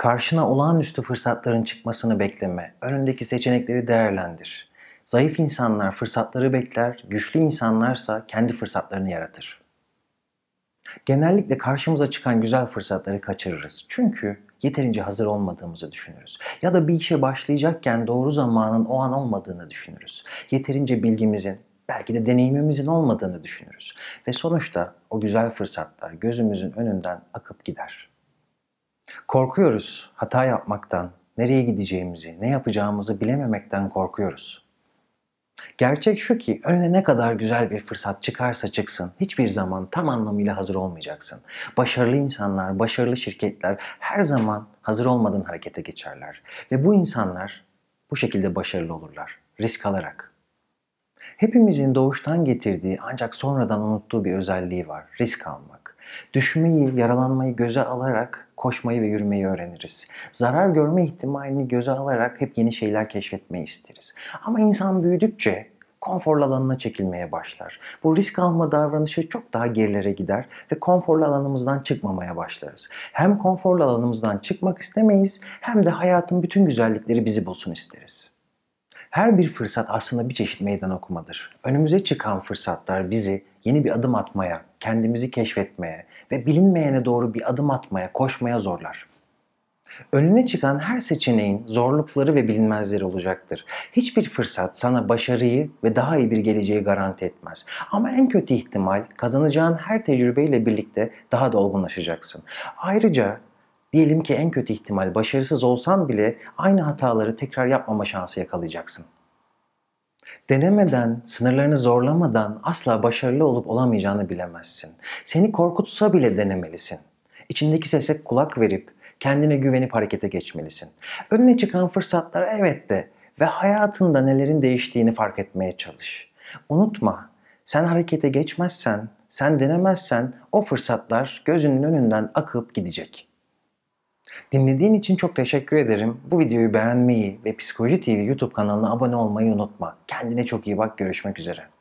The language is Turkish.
Karşına olağanüstü fırsatların çıkmasını bekleme, önündeki seçenekleri değerlendir. Zayıf insanlar fırsatları bekler, güçlü insanlarsa kendi fırsatlarını yaratır. Genellikle karşımıza çıkan güzel fırsatları kaçırırız. Çünkü yeterince hazır olmadığımızı düşünürüz. Ya da bir işe başlayacakken doğru zamanın o an olmadığını düşünürüz. Yeterince bilgimizin, belki de deneyimimizin olmadığını düşünürüz. Ve sonuçta o güzel fırsatlar gözümüzün önünden akıp gider. Korkuyoruz hata yapmaktan, nereye gideceğimizi, ne yapacağımızı bilememekten korkuyoruz. Gerçek şu ki önüne ne kadar güzel bir fırsat çıkarsa çıksın, hiçbir zaman tam anlamıyla hazır olmayacaksın. Başarılı insanlar, başarılı şirketler her zaman hazır olmadan harekete geçerler. Ve bu insanlar bu şekilde başarılı olurlar, risk alarak. Hepimizin doğuştan getirdiği ancak sonradan unuttuğu bir özelliği var, risk almak. Düşmeyi, yaralanmayı göze alarak koşmayı ve yürümeyi öğreniriz. Zarar görme ihtimalini göze alarak hep yeni şeyler keşfetmeyi isteriz. Ama insan büyüdükçe konfor alanına çekilmeye başlar. Bu risk alma davranışı çok daha gerilere gider ve konfor alanımızdan çıkmamaya başlarız. Hem konfor alanımızdan çıkmak istemeyiz hem de hayatın bütün güzellikleri bizi bulsun isteriz. Her bir fırsat aslında bir çeşit meydan okumadır. Önümüze çıkan fırsatlar bizi yeni bir adım atmaya, kendimizi keşfetmeye ve bilinmeyene doğru bir adım atmaya, koşmaya zorlar. Önüne çıkan her seçeneğin zorlukları ve bilinmezleri olacaktır. Hiçbir fırsat sana başarıyı ve daha iyi bir geleceği garanti etmez. Ama en kötü ihtimal kazanacağın her tecrübeyle birlikte daha da olgunlaşacaksın. Ayrıca diyelim ki en kötü ihtimal başarısız olsan bile aynı hataları tekrar yapmama şansı yakalayacaksın. Denemeden, sınırlarını zorlamadan asla başarılı olup olamayacağını bilemezsin. Seni korkutsa bile denemelisin. İçindeki sese kulak verip kendine güvenip harekete geçmelisin. Önüne çıkan fırsatlara evet de ve hayatında nelerin değiştiğini fark etmeye çalış. Unutma, sen harekete geçmezsen, sen denemezsen o fırsatlar gözünün önünden akıp gidecek. Dinlediğin için çok teşekkür ederim. Bu videoyu beğenmeyi ve Psikoloji TV YouTube kanalına abone olmayı unutma. Kendine çok iyi bak. Görüşmek üzere.